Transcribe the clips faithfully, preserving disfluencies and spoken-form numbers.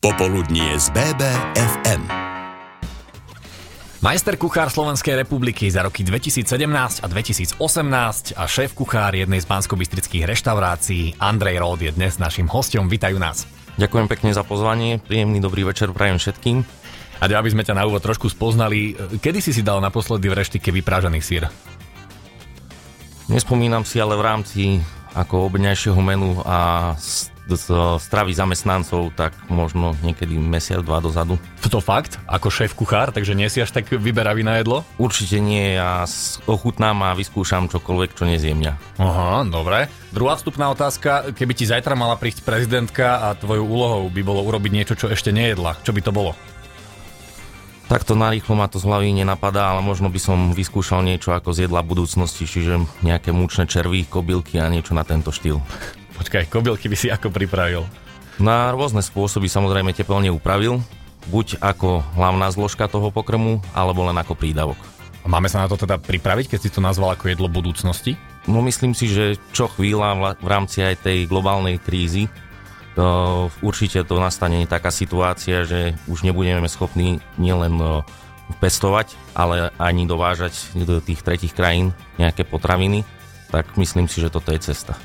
Popoludnie z bé bé ef em. Majster kuchár Slovenskej republiky za roky dvetisícsedemnásť a dvetisícosemnásť a šéf kuchár jednej z banskobystrických reštaurácií Andrej Ród je dnes našim hosťom. Vítajú nás. Ďakujem pekne za pozvanie, príjemný dobrý večer prajem všetkým. A aby sme ťa na úvod trošku spoznali, kedy si si dal naposledy v reštike vyprážaný syr? Nespomínam si, ale v rámci ako obňajšieho menu a stravy zamestnancov, tak možno niekedy mesiac, dva dozadu. To fakt? Ako šéf kuchár, takže nie si až tak vyberavý na jedlo? Určite nie, ja ochutnám a vyskúšam čokoľvek, čo nezjemňa. Aha, dobre. Druhá vstupná otázka, keby ti zajtra mala prísť prezidentka a tvojou úlohou by bolo urobiť niečo, čo ešte nejedla, čo by to bolo? Takto narýchlo ma to z hlavy nenapadá, ale možno by som vyskúšal niečo ako z jedla budúcnosti, čiže nejaké múčne červy, kobylky a niečo na tento štýl. Počkaj, kobylky by si ako pripravil? Na rôzne spôsoby samozrejme tepelne upravil, buď ako hlavná zložka toho pokrmu, alebo len ako prídavok. A máme sa na to teda pripraviť, keď si to nazval ako jedlo budúcnosti? No myslím si, že čo chvíľa v rámci aj tej globálnej krízy, to určite to nastane taká situácia, že už nebudeme schopní nielen pestovať, ale ani dovážať do tých tretích krajín nejaké potraviny, tak myslím si, že toto je cesta.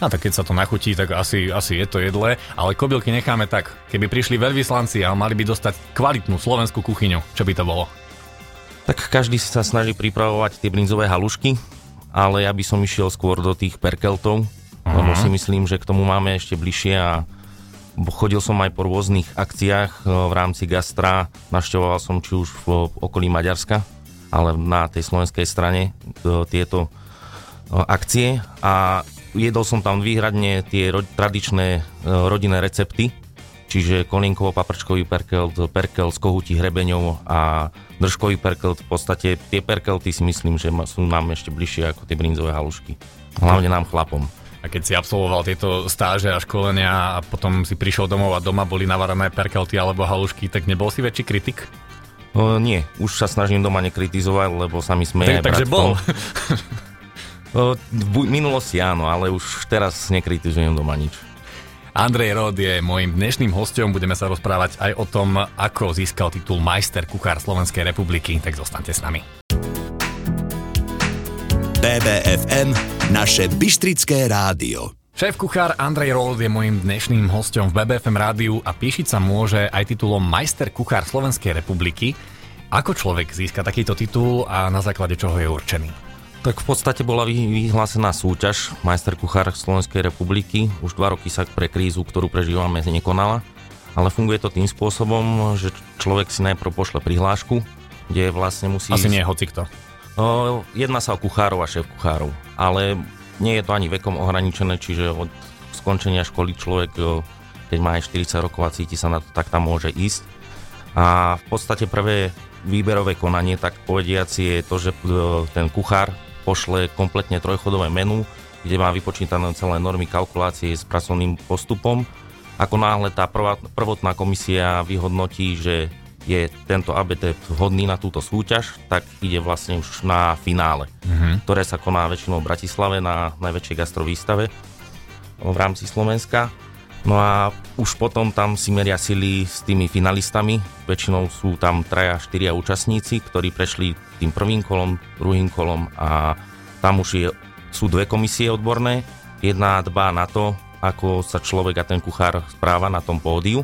A tak keď sa to nachutí, tak asi, asi je to jedle, ale kobylky necháme tak. Keby prišli veľvyslanci a mali by dostať kvalitnú slovenskú kuchyňu, čo by to bolo? Tak každý sa snaží pripravovať tie brinzové halušky, ale ja by som išiel skôr do tých perkeltov, mm-hmm. lebo si myslím, že k tomu máme ešte bližšie a chodil som aj po rôznych akciách v rámci gastra, navštevoval som či už v okolí Maďarska, ale na tej slovenskej strane tieto akcie a jedol som tam výhradne tie ro- tradičné e, rodinné recepty, čiže kolinkovo-paprčkový perkelt, perkelt z kohutí hrebeňov a držkový perkelt. V podstate tie perkelty si myslím, že sú nám ešte bližšie ako tie brinzové halušky. Hlavne nám chlapom. A keď si absolvoval tieto stáže a školenia a potom si prišiel domov a doma boli navarané perkelty alebo halušky, tak nebol si väčší kritik? E, nie, už sa snažím doma nekritizovať, lebo sa mi smeje. Tak, takže bol. V minulosti áno, ale už teraz nekritizujem doma nič. Andrej Ród je môjim dnešným hosťom, budeme sa rozprávať aj o tom, ako získal titul majster kuchár Slovenskej republiky, tak zostaňte s nami. bé bé ef em, naše bystrické rádio. Šéf kuchár Andrej Ród je môjim dnešným hosťom v bé bé ef em rádiu a píšiť sa môže aj titulom majster kuchár Slovenskej republiky. Ako človek získa takýto titul a na základe čoho je určený? Tak v podstate bola vyhlásená súťaž majster kuchár Slovenskej republiky. Už dva roky sa pre krízu, ktorú prežívame, nekonala. Ale funguje to tým spôsobom, že človek si najprv pošle prihlášku, kde vlastne musí... Asi nie, hocikto. Jedná sa o kuchárov a šéf kuchárov. Ale nie je to ani vekom ohraničené, čiže od skončenia školy človek, keď má aj štyridsať rokov a cíti sa na to, tak tam môže ísť. A v podstate prvé výberové konanie, tak povediac, je to, že ten kuchár pošle kompletne trojchodové menu, kde má vypočítané celé normy kalkulácie s pracovným postupom. Ako náhle tá prvá, prvotná komisia vyhodnotí, že je tento á bé té vhodný na túto súťaž, tak ide vlastne už na finále, mm-hmm. ktoré sa koná väčšinou v Bratislave na najväčšej gastrovýstave v rámci Slovenska. No a už potom tam si meria sily s tými finalistami. Väčšinou sú tam traja, štyria účastníci, ktorí prešli tým prvým kolom, druhým kolom a tam už je, sú dve komisie odborné. Jedna dbá na to, ako sa človek a ten kuchár správa na tom pódiu,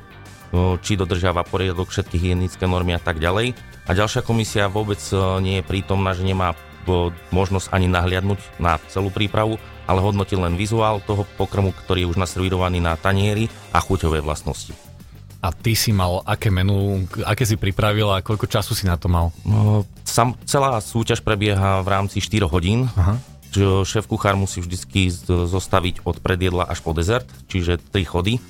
či dodržiava poriadok, všetky hygienické normy a tak ďalej. A ďalšia komisia vôbec nie je prítomná, že nemá možnosť ani nahliadnúť na celú prípravu, ale hodnotil len vizuál toho pokrmu, ktorý je už naservírovaný na tanieri a chuťové vlastnosti. A ty si mal aké menu, aké si pripravil a koľko času si na to mal? No, sam, celá súťaž prebieha v rámci štyroch hodín. Aha. Šéf kuchár musí vždy zostaviť od predjedla až po dezert, čiže tri chody.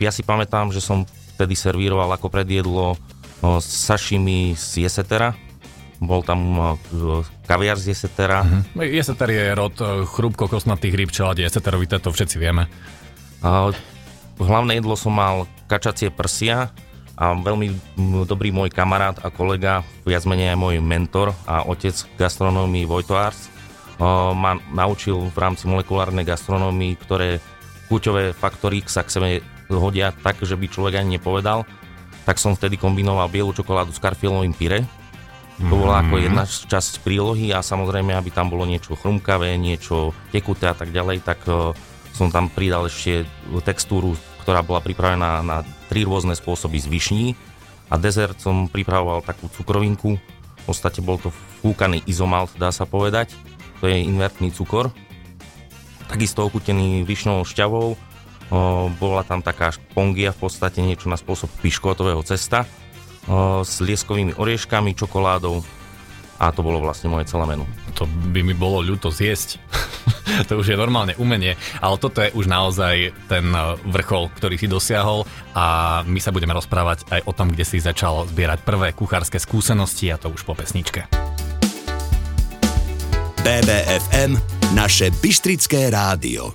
Ja si pamätám, že som vtedy servíroval ako predjedlo sašimi z jesetera. Bol tam kaviár z jesetera. Uh-huh. Jeseter je rod chrúbko-kostnatých rýb, čeladí jeseterovité, to všetci vieme. A hlavné jedlo som mal kačacie prsia a veľmi dobrý môj kamarát a kolega, viac menej aj môj mentor a otec gastronómii Vojto Ars, ma naučil v rámci molekulárnej gastronómii, ktoré chuťové faktory sa k sebe hodia tak, že by človek ani nepovedal, tak som vtedy kombinoval bielu čokoládu s karfielovým pyré. To bola ako jedna časť prílohy a samozrejme, aby tam bolo niečo chrumkavé, niečo tekuté a tak ďalej, tak som tam pridal ešte textúru, ktorá bola pripravená na tri rôzne spôsoby z višní a dezert som pripravoval takú cukrovinku. V podstate bol to fúkaný izomalt, dá sa povedať. To je invertný cukor. Takisto okutený višňovou šťavou. O, bola tam taká špongia, v podstate niečo na spôsob piškotového cesta. S lieskovými orieškami, čokoládou a to bolo vlastne moje celé menu. To by mi bolo ľúto zjesť. To už je normálne umenie, ale toto je už naozaj ten vrchol, ktorý si dosiahol a my sa budeme rozprávať aj o tom, kde si začal zbierať prvé kuchárske skúsenosti a to už po pesničke. bé bé ef em, naše Bystrické rádio.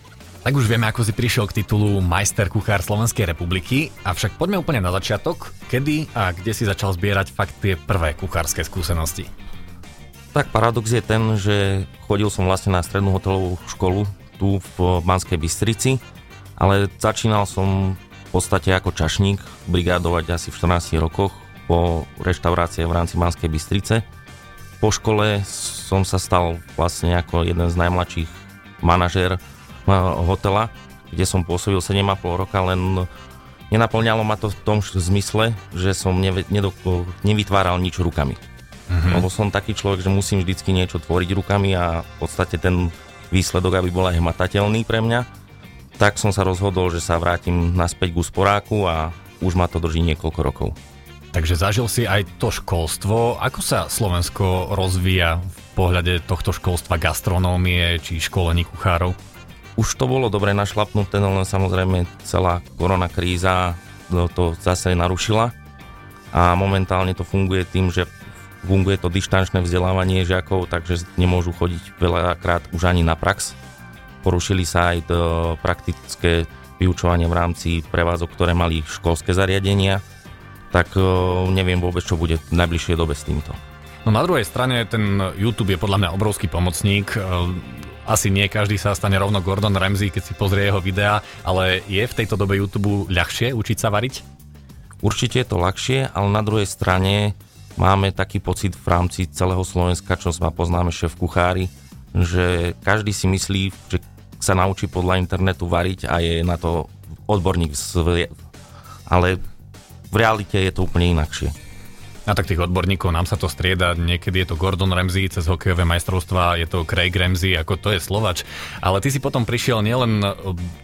Tak už vieme, ako si prišiel k titulu Majster kuchár Slovenskej republiky, avšak poďme úplne na začiatok, kedy a kde si začal zbierať fakt tie prvé kuchárske skúsenosti. Tak paradox je ten, že chodil som vlastne na strednú hotelovú školu tu v Banskej Bystrici, ale začínal som v podstate ako čašník brigádovať asi v štrnástich rokoch po reštaurácii v rámci Banskej Bystrice. Po škole som sa stal vlastne ako jeden z najmladších manažér hotela, kde som pôsobil sedem a pol roka, len nenapĺňalo ma to v tom zmysle, že som nedoko- nevytváral nič rukami. Mm-hmm. Lebo som taký človek, že musím vždycky niečo tvoriť rukami a v podstate ten výsledok, aby bol aj hmatateľný pre mňa, tak som sa rozhodol, že sa vrátim naspäť k usporáku a už ma to drží niekoľko rokov. Takže zažil si aj to školstvo. Ako sa Slovensko rozvíja v pohľade tohto školstva gastronómie či školení kuchárov? Už to bolo dobre našlapnuté, len samozrejme celá korona kríza to zase narušila a momentálne to funguje tým, že funguje to dištančné vzdelávanie žiakov, takže nemôžu chodiť veľakrát už ani na prax. Porušili sa aj praktické vyučovanie v rámci prevádzok, ktoré mali školské zariadenia, tak neviem vôbec, čo bude v najbližšej dobe s týmto. No na druhej strane ten YouTube je podľa mňa obrovský pomocník. Asi nie každý sa stane rovno Gordon Ramsay, keď si pozrie jeho videá, ale je v tejto dobe YouTube ľahšie učiť sa variť? Určite je to ľahšie, ale na druhej strane máme taký pocit v rámci celého Slovenska, čo sa poznáme šéf kuchári, že každý si myslí, že sa naučí podľa internetu variť a je na to odborník, ale v realite je to úplne inakšie. A tak tých odborníkov nám sa to strieda. Niekedy je to Gordon Ramsay cez hokejové majstrovstvá, je to Craig Ramsay, ako to je Slovač. Ale ty si potom prišiel nielen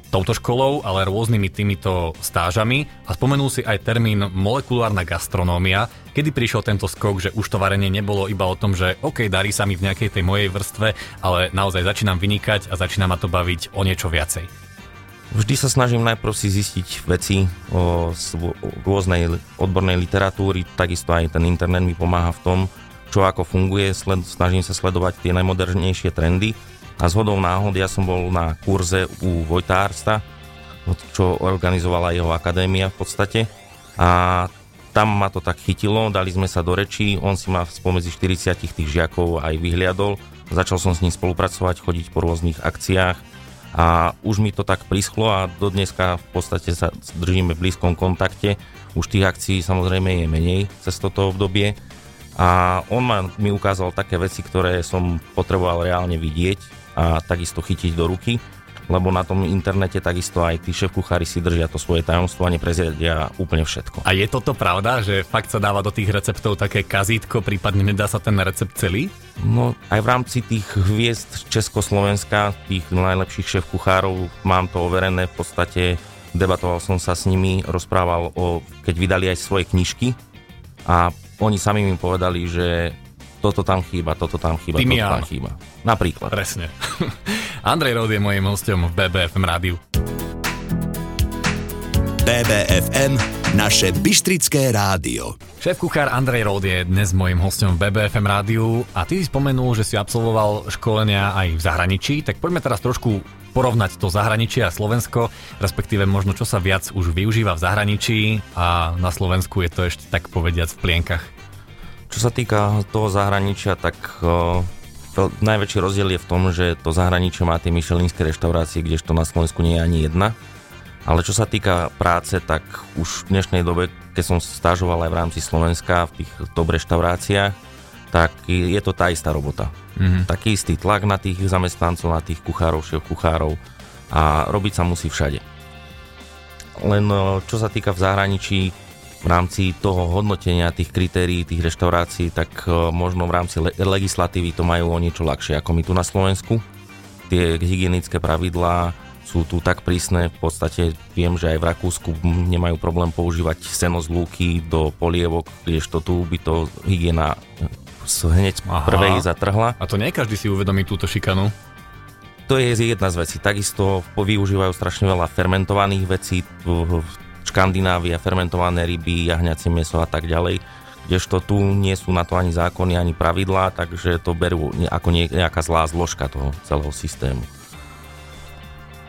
touto školou, ale rôznymi týmito stážami a spomenul si aj termín molekulárna gastronómia. Kedy prišiel tento skok, že už to varenie nebolo iba o tom, že OK, darí sa mi v nejakej tej mojej vrstve, ale naozaj začínam vynikať a začína ma to baviť o niečo viacej. Vždy sa snažím najprv si zistiť veci o, o rôznej odbornej literatúry, takisto aj ten internet mi pomáha v tom, čo ako funguje, sled, snažím sa sledovať tie najmodernejšie trendy a zhodou náhod ja som bol na kurze u Vojtársta, čo organizovala jeho akadémia v podstate a tam ma to tak chytilo, dali sme sa do rečí, on si ma spomedzi štyridsať tých žiakov aj vyhliadol, začal som s ním spolupracovať, chodiť po rôznych akciách, a už mi to tak prischlo a do dneska v podstate sa držíme v blízkom kontakte. Už tých akcií samozrejme je menej cez toto obdobie. A on ma, mi ukázal také veci, ktoré som potreboval reálne vidieť a takisto chytiť do ruky, lebo na tom internete takisto aj tí šéfkuchári si držia to svoje tajomstvo a neprezradia úplne všetko. A je toto pravda, že fakt sa dáva do tých receptov také kazítko, prípadne nedá sa ten recept celý? No aj v rámci tých hviezd Československa, tých najlepších šéfkuchárov, mám to overené, v podstate debatoval som sa s nimi, rozprával o, keď vydali aj svoje knižky a oni sami mi povedali, že toto tam chýba, toto tam chýba, Tymián. Toto tam chýba. Napríklad. Presne. Andrej Ród je mojím hosťom v bé bé ef em rádiu. bé bé ef em, naše Bystrické rádio. Šéf-kuchár Andrej Ród je dnes mojím hosťom v bé bé ef em rádiu a ty si spomenul, že si absolvoval školenia aj v zahraničí, tak poďme teraz trošku porovnať to zahraničie a Slovensko, respektíve možno čo sa viac už využíva v zahraničí a na Slovensku je to ešte tak povediac v plienkach. Čo sa týka toho zahraničia, tak Uh... najväčší rozdiel je v tom, že to zahraničie má tie michelinské reštaurácie, kdežto na Slovensku nie je ani jedna. Ale čo sa týka práce, tak už v dnešnej dobe, keď som stážoval aj v rámci Slovenska v tých top reštauráciách, tak je to tá istá robota. Mm-hmm. Taký istý tlak na tých zamestnancov, na tých kuchárov, šéf kuchárov a robiť sa musí všade. Len čo sa týka v zahraničí, v rámci toho hodnotenia tých kritérií, tých reštaurácií, tak možno v rámci le- legislatívy to majú o niečo ľahšie ako my tu na Slovensku. Tie hygienické pravidlá sú tu tak prísne, v podstate viem, že aj v Rakúsku nemajú problém používať seno z lúky do polievok, kdežto tu by to hygiena hneď Aha. prvej zatrhla. A to nie každý si uvedomí túto šikanu? To je jedna z vecí. Takisto využívajú strašne veľa fermentovaných vecí, Škandinávia, fermentované ryby, jahňacie mäso a tak ďalej, kdežto tu nie sú na to ani zákony, ani pravidlá, takže to berú ako nejaká zlá zložka toho celého systému.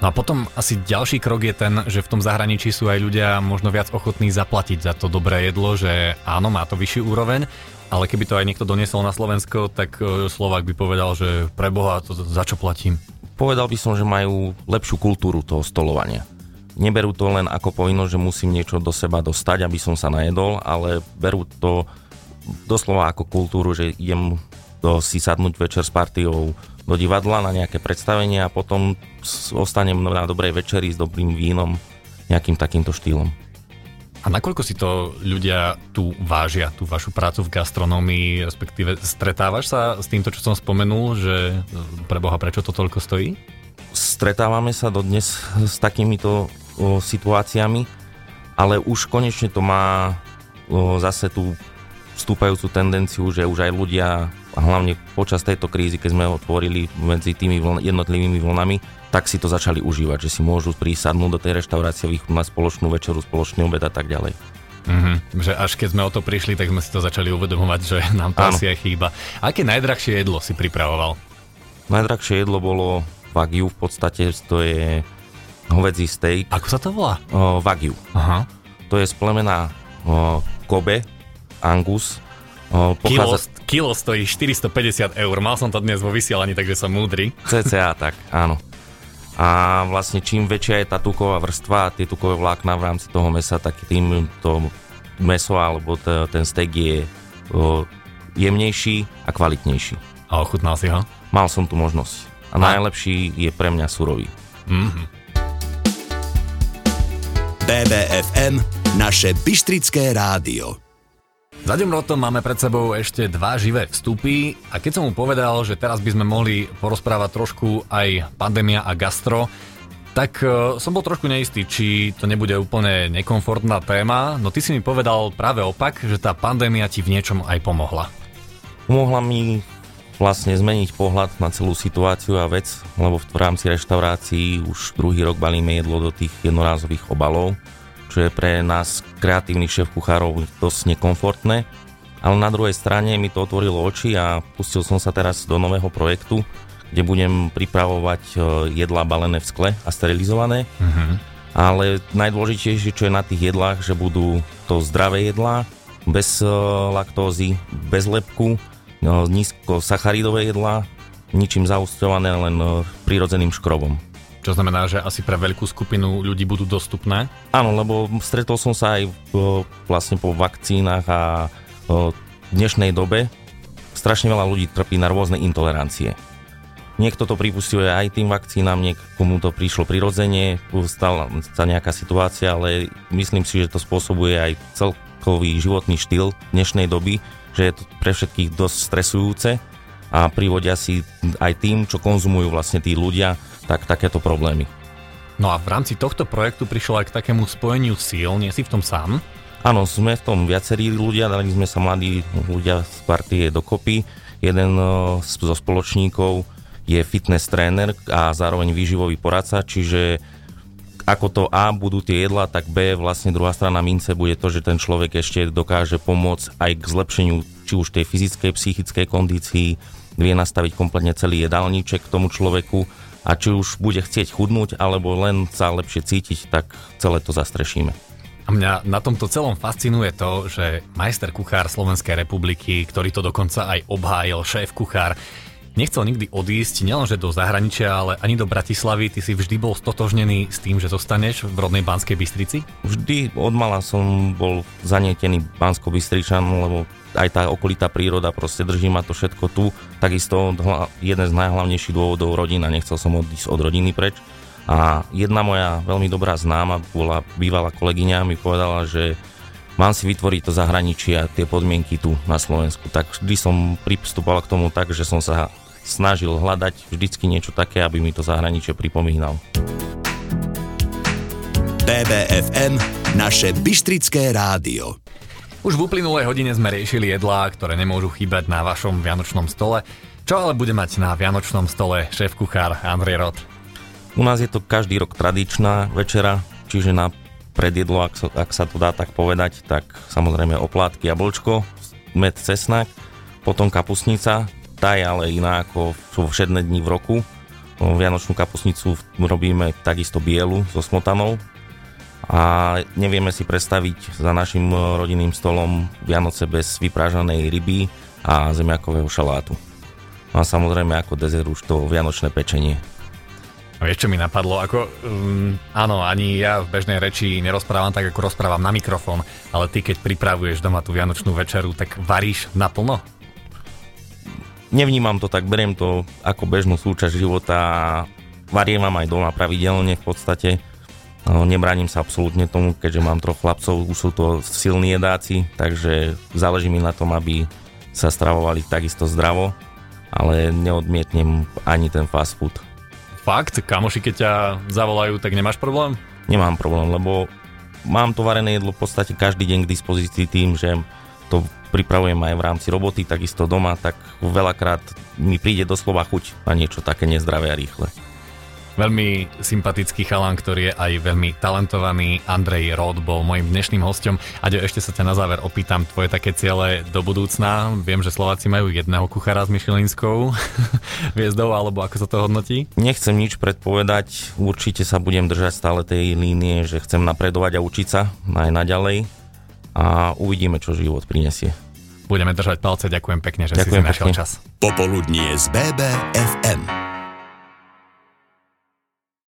No a potom asi ďalší krok je ten, že v tom zahraničí sú aj ľudia možno viac ochotní zaplatiť za to dobré jedlo, že áno, má to vyšší úroveň, ale keby to aj niekto doniesol na Slovensko, tak Slovák by povedal, že preboha, to za čo platím? Povedal by som, že majú lepšiu kultúru toho stolovania. Neberú to len ako povinnosť, že musím niečo do seba dostať, aby som sa najedol, ale berú to doslova ako kultúru, že idem do, si sadnúť večer s partiou do divadla na nejaké predstavenie a potom ostanem na dobrej večeri s dobrým vínom, nejakým takýmto štýlom. A nakoľko si to ľudia tu vážia, tú vašu prácu v gastronómii, respektíve stretávaš sa s týmto, čo som spomenul, že preboha, prečo to toľko stojí? Stretávame sa dodnes s takýmito o, situáciami, ale už konečne to má o, zase tú vstúpajúcu tendenciu, že už aj ľudia, a hlavne počas tejto krízy, keď sme otvorili medzi tými vln- jednotlivými vlnami, tak si to začali užívať, že si môžu prísadnúť do tej reštaurácie, vychutnať spoločnú večeru, spoločný obed a tak ďalej. Mm-hmm. Že až keď sme o to prišli, tak sme si to začali uvedomovať, že nám to Áno. asi aj chýba. Aké najdrahšie jedlo si pripravoval? Najdrahšie jedlo bolo Wagyu, v podstate to je hovädzí steak. Ako sa to volá? Wagyu. Aha. To je z plemena Kobe, Angus. Kilo, kilo stojí štyristopäťdesiat eur. Mal som to dnes vo vysielaní, takže som múdry. cca tak, áno. A vlastne čím väčšia je tá tuková vrstva a tie tukové vlákna v rámci toho mesa, tak tým to meso alebo to, ten steak je o, jemnejší a kvalitnejší. A ochutnal si ho? Mal som tu možnosť. A najlepší je pre mňa surový. Mm-hmm. bé bé ef em, naše Bystrické rádio. Za Ďomrotom máme pred sebou ešte dva živé vstupy a keď som mu povedal, že teraz by sme mohli porozprávať trošku aj pandémia a gastro, tak som bol trošku neistý, či to nebude úplne nekomfortná téma, no ty si mi povedal práve opak, že tá pandémia ti v niečom aj pomohla. Pomohla mi vlastne zmeniť pohľad na celú situáciu a vec, lebo v rámci reštaurácií už druhý rok balíme jedlo do tých jednorázových obalov, čo je pre nás kreatívnych šéf-kuchárov dosť nekomfortné, ale na druhej strane mi to otvorilo oči a pustil som sa teraz do nového projektu, kde budem pripravovať jedlá balené v skle a sterilizované, mm-hmm. ale najdôležitejšie, čo je na tých jedlách, že budú to zdravé jedlá, bez laktózy, bez lepku, nízko sacharidové jedlá, ničím zaustňované, len prírodzeným škrobom. Čo znamená, že asi pre veľkú skupinu ľudí budú dostupné? Áno, lebo stretol som sa aj o, vlastne po vakcínach a o, v dnešnej dobe strašne veľa ľudí trpí na rôzne intolerancie. Niekto to pripustil aj tým vakcínám, niekomu to prišlo prirodzene, stala sa nejaká situácia, ale myslím si, že to spôsobuje aj celkový životný štýl dnešnej doby, že je to pre všetkých dosť stresujúce a privodia si aj tým, čo konzumujú vlastne tí ľudia, tak takéto problémy. No a v rámci tohto projektu prišlo aj k takému spojeniu síl, nie si v tom sám? Áno, sme v tom viacerí ľudia, dali sme sa mladí ľudia z partie dokopy. Jeden zo spoločníkov je fitness tréner a zároveň výživový poradca, čiže ako to A budú tie jedlá, tak B vlastne druhá strana mince bude to, že ten človek ešte dokáže pomôcť aj k zlepšeniu či už tej fyzickej, psychickej kondícii, vie nastaviť kompletne celý jedálniček k tomu človeku. A či už bude chcieť chudnúť, alebo len sa lepšie cítiť, tak celé to zastrešíme. A mňa na tomto celom fascinuje to, že majster kuchár Slovenskej republiky, ktorý to dokonca aj obhájil, šéf kuchár, nechcel nikdy odísť, nielenže do zahraničia, ale ani do Bratislavy. Ty si vždy bol stotožnený s tým, že zostaneš v rodnej Banskej Bystrici? Vždy odmala som bol zanietený Banskobystričan, lebo aj tá okolitá príroda, proste drží ma to všetko tu. Takisto jeden z najhlavnejších dôvodov rodina, nechcel som odísť od rodiny preč. A jedna moja veľmi dobrá známa, bola bývalá kolegyňa, mi povedala, že mám si vytvoriť to zahraničie a tie podmienky tu na Slovensku. Tak vždy som pristupoval k tomu tak, že som sa snažil hľadať vždycky niečo také, aby mi to zahraničie pripomínalo. bé bé ef em, naše bystrické rádio. Už v uplynulej hodine sme riešili jedlá, ktoré nemôžu chýbať na vašom vianočnom stole. Čo ale bude mať na vianočnom stole šéf-kuchár Andrej Roth? U nás je to každý rok tradičná večera, čiže na predjedlo, ak sa, ak sa to dá tak povedať, tak samozrejme oplátky, jablčko, med, cesnak, potom kapusnica, tá je ale iná ako vo všetné dni v roku. Vianočnú kapusnicu robíme takisto bielu so smotanou. A nevieme si predstaviť za našim rodinným stolom Vianoce bez vyprážanej ryby a zemiakového šalátu. A samozrejme ako dezert už to vianočné pečenie. A vieš, čo mi napadlo? Ako, um, áno, ani ja v bežnej reči nerozprávam tak, ako rozprávam na mikrofón, ale ty, keď pripravuješ doma tú vianočnú večeru, tak varíš naplno? Nevnímam to tak, beriem to ako bežnú súčasť života. Variem aj doma pravidelne v podstate. Nebránim sa absolútne tomu, keďže mám troch chlapcov, už sú to silní jedáci, takže záleží mi na tom, aby sa stravovali takisto zdravo, ale neodmietnem ani ten fast food. Fakt? Kamoši, keď ťa zavolajú, tak nemáš problém? Nemám problém, lebo mám to varené jedlo v podstate každý deň k dispozícii tým, že to pripravujem aj v rámci roboty, takisto doma, tak veľakrát mi príde doslova chuť na niečo také nezdravé a rýchle. Veľmi sympatický chalán, ktorý je aj veľmi talentovaný. Andrej Roth bol mojim dnešným hosťom. Aďo, ešte sa ťa na záver opýtam, tvoje také ciele do budúcna. Viem, že Slováci majú jedného kuchára s michelinskou hviezdou, alebo ako sa to hodnotí? Nechcem nič predpovedať. Určite sa budem držať stále tej línie, že chcem napredovať a učiť sa aj naďalej. A uvidíme, čo život prinesie. Budeme držať palce. Ďakujem pekne, že ďakujem si si našiel čas. Popoludnie z bé bé ef em.